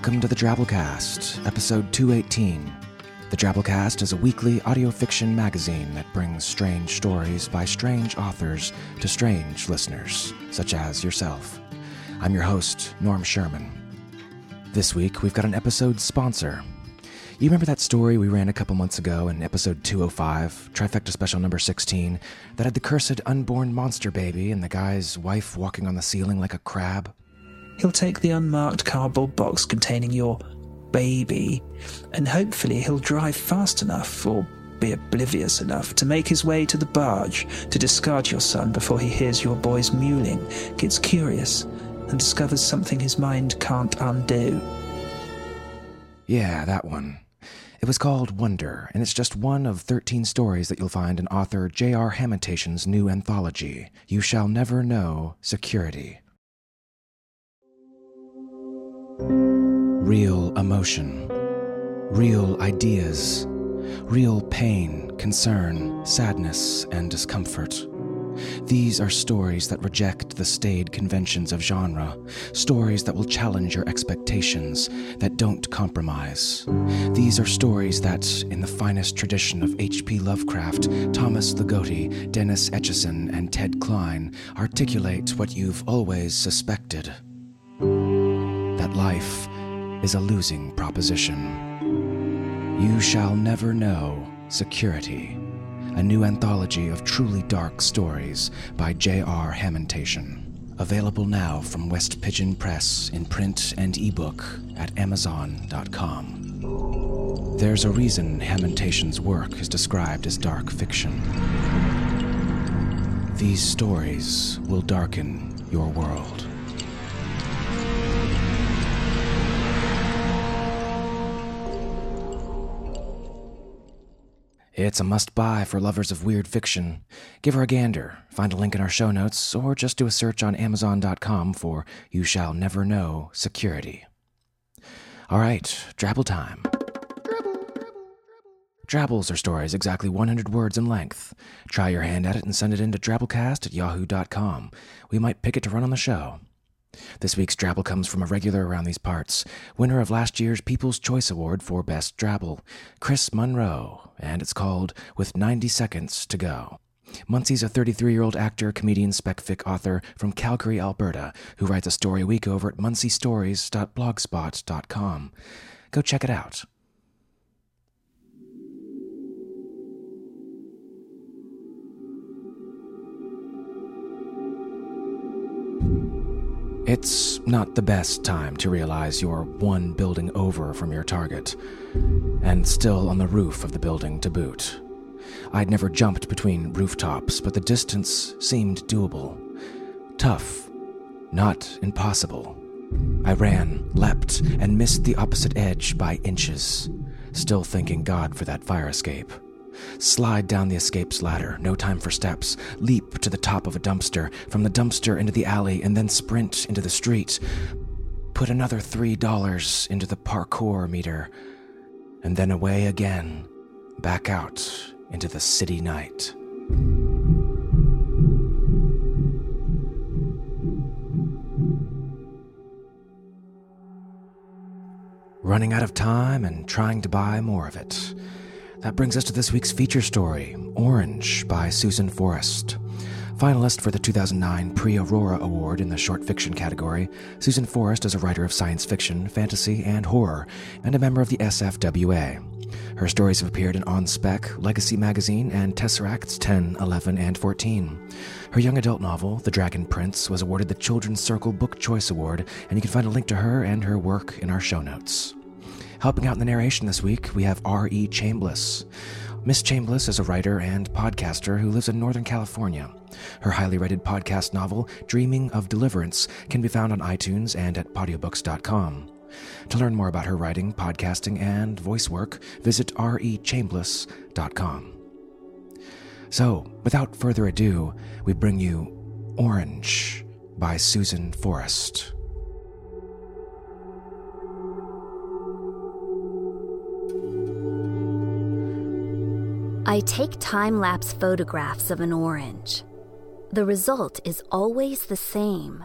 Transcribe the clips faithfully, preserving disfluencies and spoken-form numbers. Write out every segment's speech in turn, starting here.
Welcome to The Drabblecast, episode two eighteen. The Drabblecast is a weekly audio fiction magazine that brings strange stories by strange authors to strange listeners, such as yourself. I'm your host, Norm Sherman. This week, we've got an episode sponsor. You remember that story we ran a couple months ago in episode two oh five, Trifecta Special number sixteen, that had the cursed unborn monster baby and the guy's wife walking on the ceiling like a crab? He'll take the unmarked cardboard box containing your baby, and hopefully he'll drive fast enough or be oblivious enough to make his way to the barge to discard your son before he hears your boy's mewling, gets curious, and discovers something his mind can't undo. Yeah, that one. It was called Wonder, and it's just one of thirteen stories that you'll find in author J R Hammantation's new anthology, You Shall Never Know Security. Real emotion, real ideas, real pain, concern, sadness, and discomfort. These are stories that reject the staid conventions of genre, stories that will challenge your expectations, that don't compromise. These are stories that, in the finest tradition of H P Lovecraft, Thomas Ligotti, Dennis Etchison, and Ted Klein, articulate what you've always suspected. That life is a losing proposition. You Shall Never Know Security, a new anthology of truly dark stories by J R Hammantation. Available now from West Pigeon Press in print and ebook at amazon dot com. There's a reason Hammantation's work is described as dark fiction. These stories will darken your world. It's a must-buy for lovers of weird fiction. Give her a gander, find a link in our show notes, or just do a search on amazon dot com for You Shall Never Know Security. All right, Drabble time. Drabble, drabble, drabble. Drabbles are stories exactly one hundred words in length. Try your hand at it and send it in to drabblecast at yahoo dot com. We might pick it to run on the show. This week's Drabble comes from a regular around these parts, winner of last year's People's Choice Award for Best Drabble, Chris Munro, and it's called With ninety Seconds to Go. Muncie's a thirty-three-year-old actor, comedian, spec-fic author from Calgary, Alberta, who writes a story a week over at muncie stories dot blogspot dot com. Go check it out. It's not the best time to realize you're one building over from your target, and still on the roof of the building to boot. I'd never jumped between rooftops, but the distance seemed doable. Tough, not impossible. I ran, leapt, and missed the opposite edge by inches, still thanking God for that fire escape. Slide down the escape's ladder, no time for steps, leap to the top of a dumpster, from the dumpster into the alley, and then sprint into the street. Put another three dollars into the parkour meter, and then away again, back out into the city night. Running out of time and trying to buy more of it. That brings us to this week's feature story, Orange, by Susan Forrest. Finalist for the two thousand nine Pre-Aurora Award in the short fiction category, Susan Forrest is a writer of science fiction, fantasy, and horror, and a member of the S F W A. Her stories have appeared in On Spec, Legacy Magazine, and Tesseracts ten, eleven, and fourteen. Her young adult novel, The Dragon Prince, was awarded the Children's Circle Book Choice Award, and you can find a link to her and her work in our show notes. Helping out in the narration this week, we have R E Chambliss. Miss Chambliss is a writer and podcaster who lives in Northern California. Her highly rated podcast novel, Dreaming of Deliverance, can be found on iTunes and at audiobooks dot com. To learn more about her writing, podcasting, and voice work, visit r e chambliss dot com. So, without further ado, we bring you Orange by Susan Forrest. I take time-lapse photographs of an orange. The result is always the same.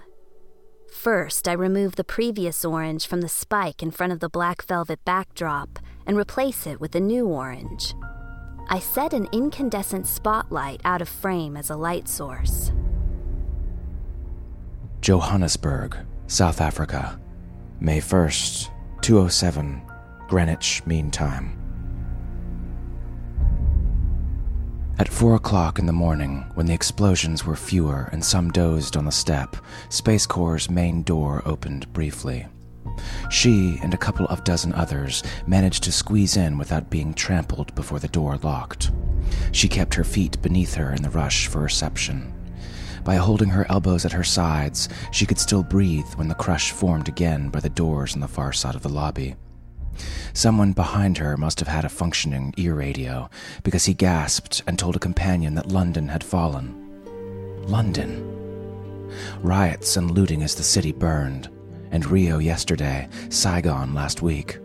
First, I remove the previous orange from the spike in front of the black velvet backdrop and replace it with a new orange. I set an incandescent spotlight out of frame as a light source. Johannesburg, South Africa, May first, two oh seven, Greenwich Mean Time. At four o'clock in the morning, when the explosions were fewer and some dozed on the step, Space Corps' main door opened briefly. She and a couple of dozen others managed to squeeze in without being trampled before the door locked. She kept her feet beneath her in the rush for reception. By holding her elbows at her sides, she could still breathe when the crush formed again by the doors on the far side of the lobby. Someone behind her must have had a functioning ear radio, because he gasped and told a companion that London had fallen. London. Riots and looting as the city burned, and Rio yesterday, Saigon last week.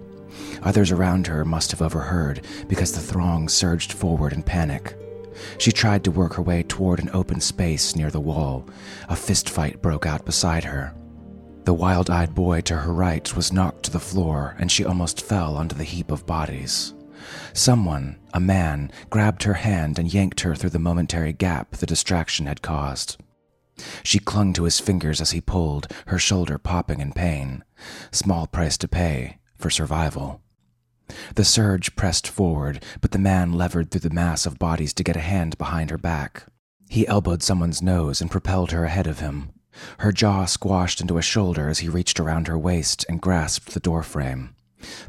Others around her must have overheard, because the throng surged forward in panic. She tried to work her way toward an open space near the wall. A fistfight broke out beside her. The wild-eyed boy to her right was knocked to the floor, and she almost fell onto the heap of bodies. Someone, a man, grabbed her hand and yanked her through the momentary gap the distraction had caused. She clung to his fingers as he pulled, her shoulder popping in pain. Small price to pay for survival. The surge pressed forward, but the man levered through the mass of bodies to get a hand behind her back. He elbowed someone's nose and propelled her ahead of him. Her jaw squashed into a shoulder as he reached around her waist and grasped the doorframe.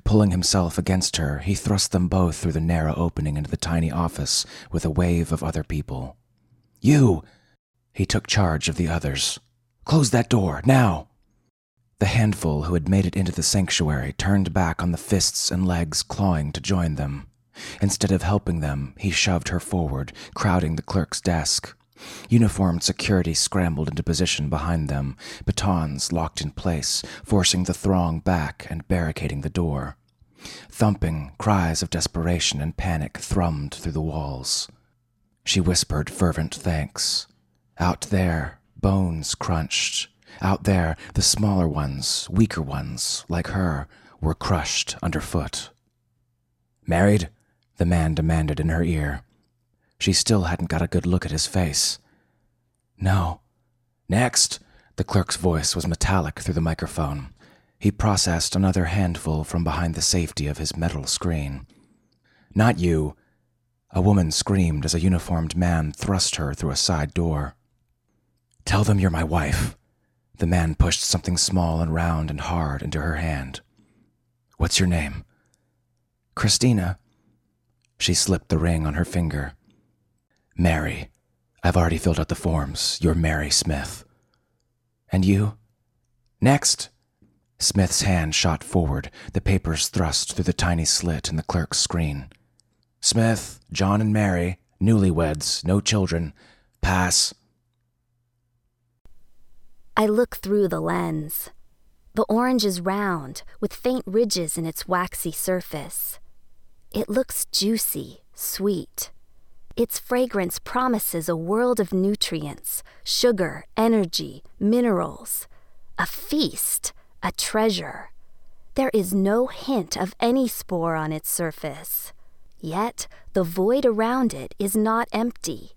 Pulling himself against her, he thrust them both through the narrow opening into the tiny office with a wave of other people. "You!" He took charge of the others. "Close that door, now!" The handful who had made it into the sanctuary turned back on the fists and legs clawing to join them. Instead of helping them, he shoved her forward, crowding the clerk's desk. Uniformed security scrambled into position behind them, batons locked in place, forcing the throng back and barricading the door. Thumping, cries of desperation and panic thrummed through the walls. She whispered fervent thanks. Out there, bones crunched. Out there, the smaller ones, weaker ones, like her, were crushed underfoot. "Married?" the man demanded in her ear. She still hadn't got a good look at his face. "No." "Next!" The clerk's voice was metallic through the microphone. He processed another handful from behind the safety of his metal screen. "Not you!" A woman screamed as a uniformed man thrust her through a side door. "Tell them you're my wife." The man pushed something small and round and hard into her hand. "What's your name?" "Christina." She slipped the ring on her finger. "Mary. I've already filled out the forms. You're Mary Smith." "And you?" "Next." Smith's hand shot forward, the papers thrust through the tiny slit in the clerk's screen. "Smith, John and Mary, newlyweds, no children. Pass." I look through the lens. The orange is round, with faint ridges in its waxy surface. It looks juicy, sweet. Its fragrance promises a world of nutrients, sugar, energy, minerals. A feast, a treasure. There is no hint of any spore on its surface. Yet, the void around it is not empty.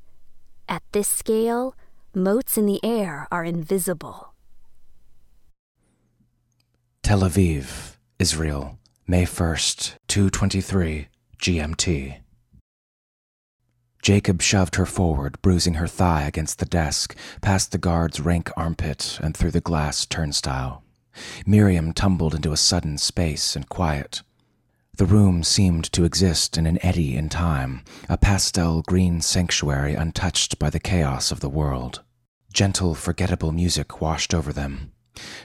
At this scale, motes in the air are invisible. Tel Aviv, Israel, May first, two twenty-three G M T. Jacob shoved her forward, bruising her thigh against the desk, past the guard's rank armpit and through the glass turnstile. Miriam tumbled into a sudden space and quiet. The room seemed to exist in an eddy in time, a pastel green sanctuary untouched by the chaos of the world. Gentle, forgettable music washed over them.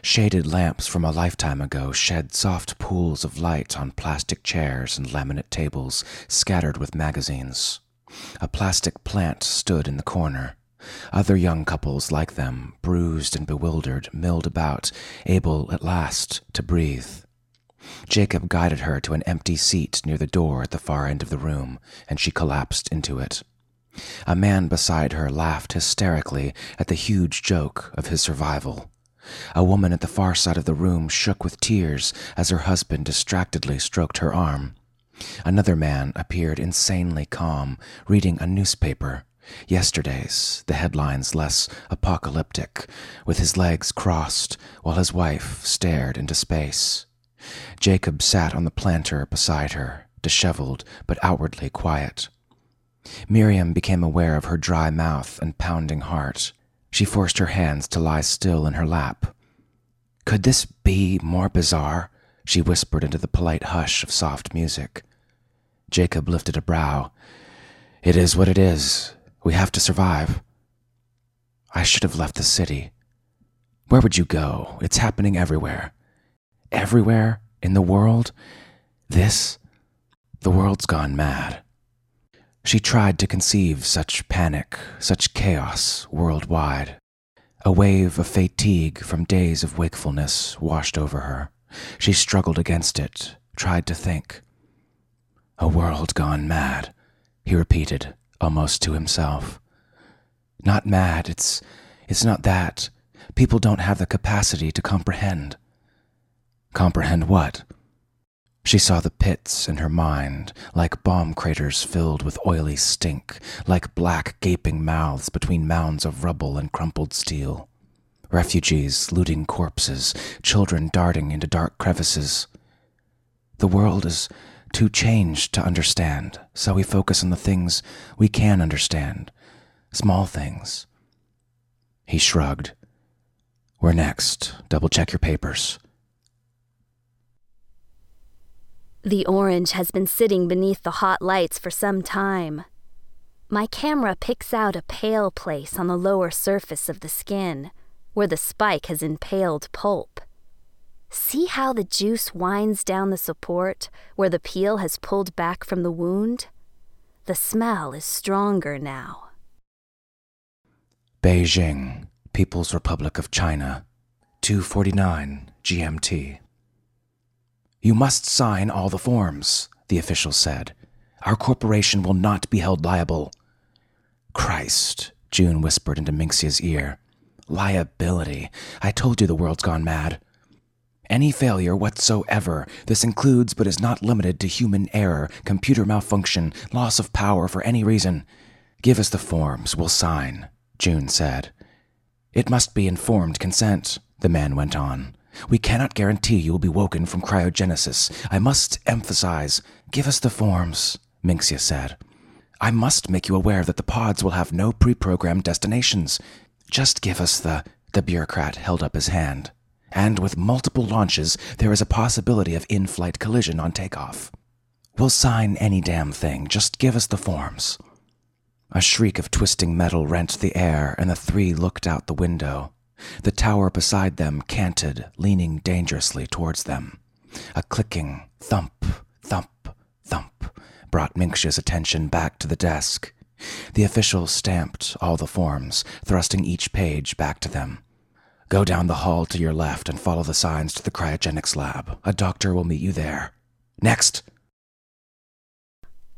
Shaded lamps from a lifetime ago shed soft pools of light on plastic chairs and laminate tables scattered with magazines. A plastic plant stood in the corner. Other young couples like them, bruised and bewildered, milled about, able at last to breathe. Jacob guided her to an empty seat near the door at the far end of the room, and she collapsed into it. A man beside her laughed hysterically at the huge joke of his survival. A woman at the far side of the room shook with tears as her husband distractedly stroked her arm. Another man appeared insanely calm, reading a newspaper. Yesterday's, the headlines less apocalyptic, with his legs crossed while his wife stared into space. Jacob sat on the planter beside her, disheveled but outwardly quiet. Miriam became aware of her dry mouth and pounding heart. She forced her hands to lie still in her lap. "Could this be more bizarre?" she whispered into the polite hush of soft music. Jacob lifted a brow. "It is what it is. We have to survive." "I should have left the city." "Where would you go? It's happening everywhere." "Everywhere? In the world? This? The world's gone mad." She tried to conceive such panic, such chaos worldwide. A wave of fatigue from days of wakefulness washed over her. She struggled against it, tried to think. "A world gone mad," he repeated, almost to himself. "Not mad, it's it's not that. People don't have the capacity to comprehend." "Comprehend what?" She saw the pits in her mind, like bomb craters filled with oily stink, like black gaping mouths between mounds of rubble and crumpled steel. Refugees looting corpses, children darting into dark crevices. "The world is too changed to understand, so we focus on the things we can understand. Small things." He shrugged. "We're next. Double-check your papers." The orange has been sitting beneath the hot lights for some time. My camera picks out a pale place on the lower surface of the skin, where the spike has impaled pulp. See how the juice winds down the support where the peel has pulled back from the wound? The smell is stronger now. Beijing, People's Republic of China, two forty-nine G M T. "You must sign all the forms," the official said. "Our corporation will not be held liable." "Christ," June whispered into Minxia's ear. "Liability. I told you the world's gone mad. Any failure whatsoever. This includes but is not limited to human error, computer malfunction, loss of power for any reason." "Give us the forms, we'll sign," June said. "It must be informed consent," the man went on. "We cannot guarantee you will be woken from cryogenesis. I must emphasize." "Give us the forms," Minxia said. "I must make you aware that the pods will have no pre-programmed destinations. Just give us the—" The bureaucrat held up his hand. "And with multiple launches, there is a possibility of in-flight collision on takeoff." "We'll sign any damn thing. Just give us the forms." A shriek of twisting metal rent the air, and the three looked out the window. The tower beside them canted, leaning dangerously towards them. A clicking thump, thump, thump brought Minxia's attention back to the desk. The official stamped all the forms, thrusting each page back to them. "Go down the hall to your left and follow the signs to the cryogenics lab. A doctor will meet you there. Next!"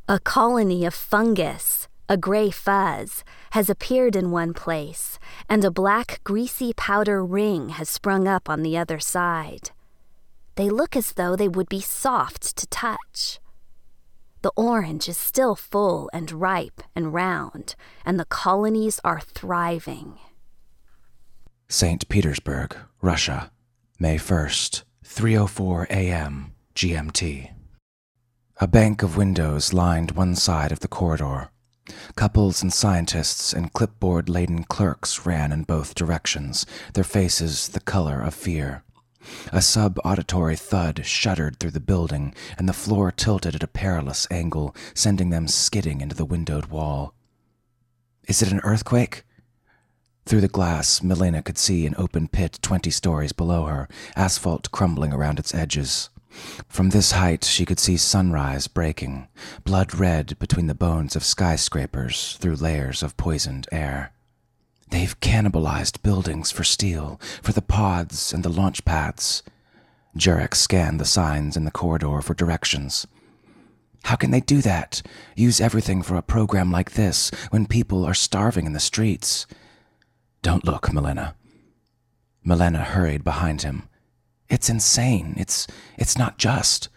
A colony of fungus, a gray fuzz, has appeared in one place, and a black, greasy powder ring has sprung up on the other side. They look as though they would be soft to touch. The orange is still full and ripe and round, and the colonies are thriving. Saint Petersburg, Russia, May first, three oh four a.m. G M T. A bank of windows lined one side of the corridor. Couples and scientists and clipboard-laden clerks ran in both directions, their faces the color of fear. A sub-auditory thud shuddered through the building, and the floor tilted at a perilous angle, sending them skidding into the windowed wall. "Is it an earthquake?" Through the glass, Milena could see an open pit twenty stories below her, asphalt crumbling around its edges. From this height, she could see sunrise breaking, blood red between the bones of skyscrapers through layers of poisoned air. "They've cannibalized buildings for steel, for the pods and the launch pads." Jurek scanned the signs in the corridor for directions. "How can they do that? Use everything for a program like this, when people are starving in the streets." "Don't look, Milena." Milena hurried behind him. It's insane. It's it's not just.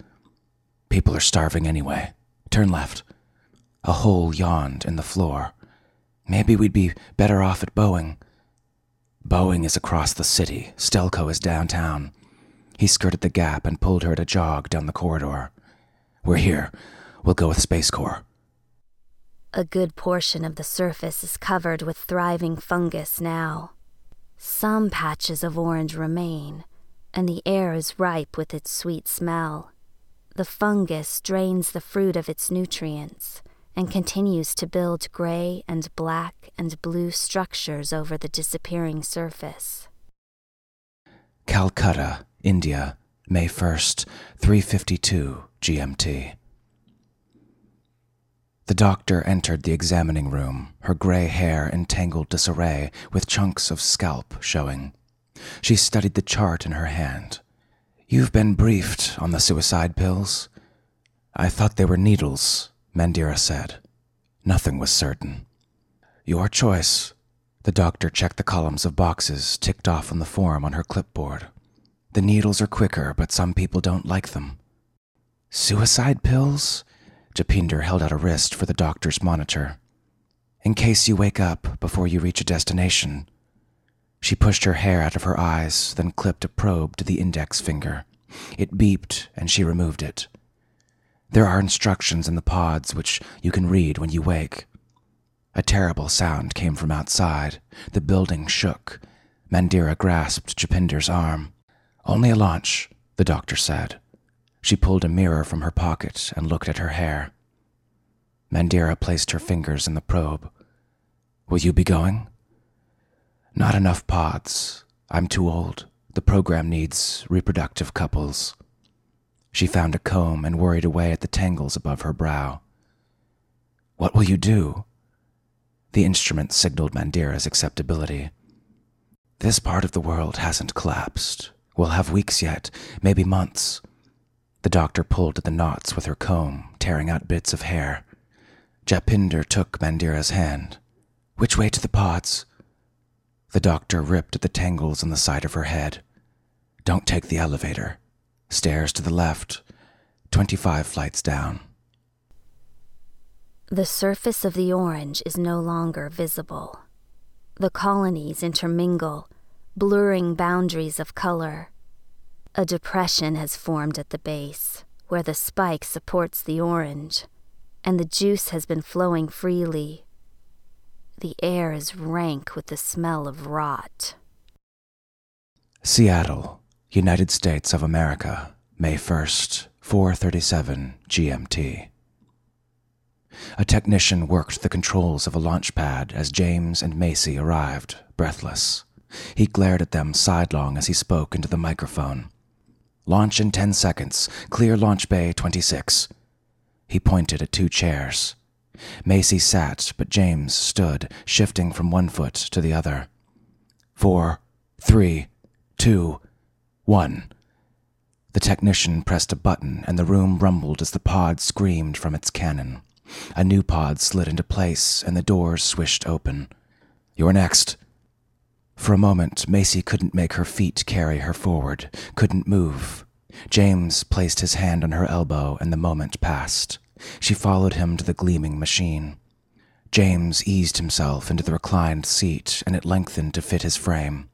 People are starving anyway. Turn left. A hole yawned in the floor. Maybe we'd be better off at Boeing. Boeing is across the city. Stelco is downtown. He skirted the gap and pulled her at a jog down the corridor. We're here. We'll go with Space Corps. A good portion of the surface is covered with thriving fungus now. Some patches of orange remain, and the air is ripe with its sweet smell. The fungus drains the fruit of its nutrients and continues to build gray and black and blue structures over the disappearing surface. Calcutta, India, May first, three fifty-two G M T. The doctor entered the examining room, her gray hair in tangled disarray with chunks of scalp showing. She studied the chart in her hand. You've been briefed on the suicide pills? I thought they were needles, Mandira said. Nothing was certain. Your choice. The doctor checked the columns of boxes ticked off on the form on her clipboard. The needles are quicker, but some people don't like them. Suicide pills? Japinder held out a wrist for the doctor's monitor. In case you wake up before you reach a destination. She pushed her hair out of her eyes, then clipped a probe to the index finger. It beeped, and she removed it. There are instructions in the pods which you can read when you wake. A terrible sound came from outside. The building shook. Mandira grasped Japinder's arm. Only a launch, the doctor said. She pulled a mirror from her pocket and looked at her hair. Mandira placed her fingers in the probe. Will you be going? Not enough pods. I'm too old. The program needs reproductive couples. She found a comb and worried away at the tangles above her brow. What will you do? The instrument signaled Mandira's acceptability. This part of the world hasn't collapsed. We'll have weeks yet, maybe months. The doctor pulled at the knots with her comb, tearing out bits of hair. Japinder took Mandira's hand. Which way to the pods? The doctor ripped at the tangles on the side of her head. Don't take the elevator. Stairs to the left, twenty-five flights down. The surface of the orange is no longer visible. The colonies intermingle, blurring boundaries of color. A depression has formed at the base, where the spike supports the orange, and the juice has been flowing freely. The air is rank with the smell of rot. Seattle, United States of America, May first, four thirty-seven G M T. A technician worked the controls of a launch pad as James and Macy arrived, breathless. He glared at them sidelong as he spoke into the microphone. Launch in ten seconds. Clear launch bay twenty-six. He pointed at two chairs. Macy sat, but James stood, shifting from one foot to the other. Four, three, two, one. The technician pressed a button, and the room rumbled as the pod screamed from its cannon. A new pod slid into place, and the doors swished open. You're next. For a moment, Macy couldn't make her feet carry her forward, couldn't move. James placed his hand on her elbow, and the moment passed. She followed him to the gleaming machine. James eased himself into the reclined seat, and it lengthened to fit his frame.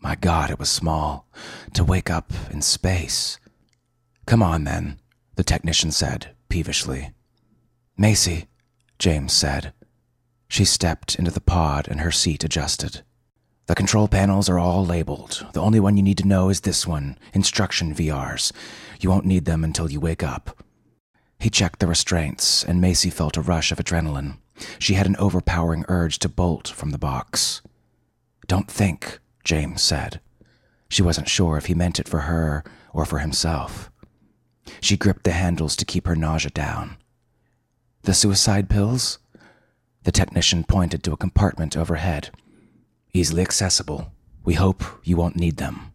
My God, it was small. To wake up in space. Come on, then, the technician said, peevishly. Macy, James said. She stepped into the pod, and her seat adjusted. The control panels are all labeled. The only one you need to know is this one, instruction V Rs. You won't need them until you wake up. He checked the restraints, and Macy felt a rush of adrenaline. She had an overpowering urge to bolt from the box. Don't think, James said. She wasn't sure if he meant it for her or for himself. She gripped the handles to keep her nausea down. The suicide pills? The technician pointed to a compartment overhead. Easily accessible. We hope you won't need them.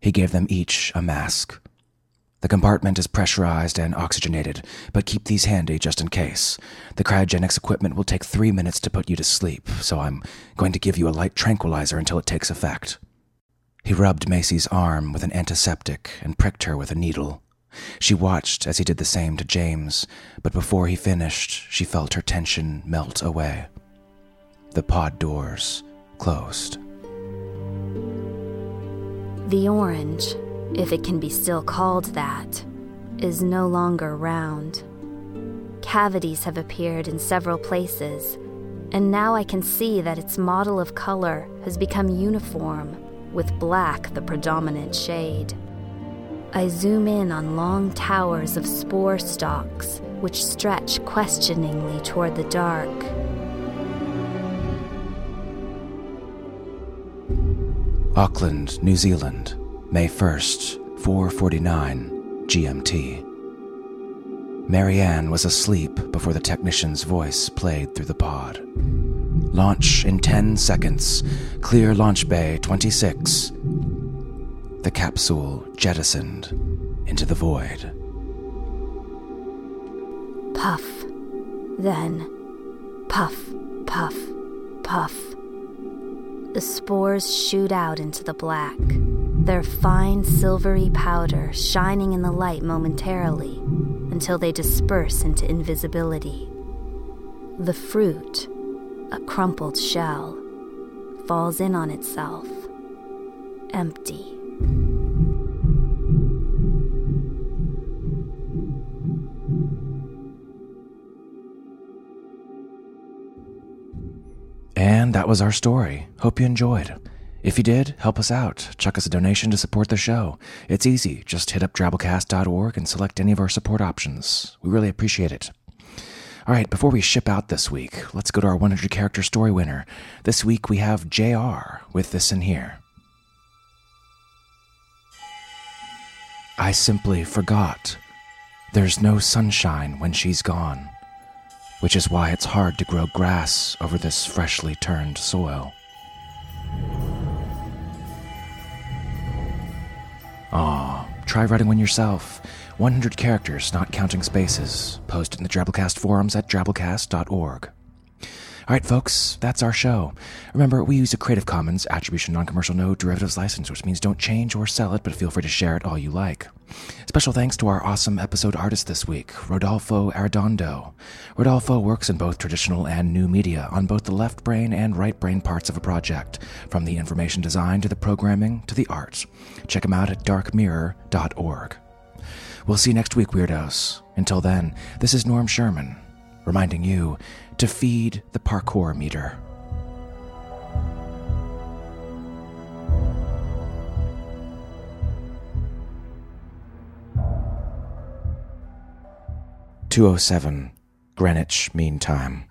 He gave them each a mask. The compartment is pressurized and oxygenated, but keep these handy just in case. The cryogenics equipment will take three minutes to put you to sleep, so I'm going to give you a light tranquilizer until it takes effect. He rubbed Macy's arm with an antiseptic and pricked her with a needle. She watched as he did the same to James, but before he finished, she felt her tension melt away. The pod doors closed. The orange, if it can be still called that, is no longer round. Cavities have appeared in several places, and now I can see that its model of color has become uniform, with black the predominant shade. I zoom in on long towers of spore stalks, which stretch questioningly toward the dark. Auckland, New Zealand, May first, four forty-nine, G M T. Marianne was asleep before the technician's voice played through the pod. Launch in ten seconds. Clear launch bay twenty-six. The capsule jettisoned into the void. Puff, then puff, puff, puff. The spores shoot out into the black, their fine silvery powder shining in the light momentarily until they disperse into invisibility. The fruit, a crumpled shell, falls in on itself, empty. And that was our story. Hope you enjoyed. If you did, help us out. Chuck us a donation to support the show. It's easy. Just hit up drabblecast dot org and select any of our support options. We really appreciate it. All right, before we ship out this week, let's go to our one hundred character story winner. This week we have J R with this in here. I simply forgot. There's no sunshine when she's gone, which is why it's hard to grow grass over this freshly turned soil. Aw, try writing one yourself. one hundred characters, not counting spaces. Post in the Drabblecast forums at drabblecast dot org. All right, folks, that's our show. Remember, we use a Creative Commons Attribution Non-Commercial No Derivatives license, which means don't change or sell it, but feel free to share it all you like. Special thanks to our awesome episode artist this week, Rodolfo Arredondo. Rodolfo works in both traditional and new media, on both the left brain and right brain parts of a project, from the information design to the programming to the art. Check him out at dark mirror dot org. We'll see you next week, weirdos. Until then, this is Norm Sherman, reminding you to feed the parkour meter. two oh seven, Greenwich Mean Time.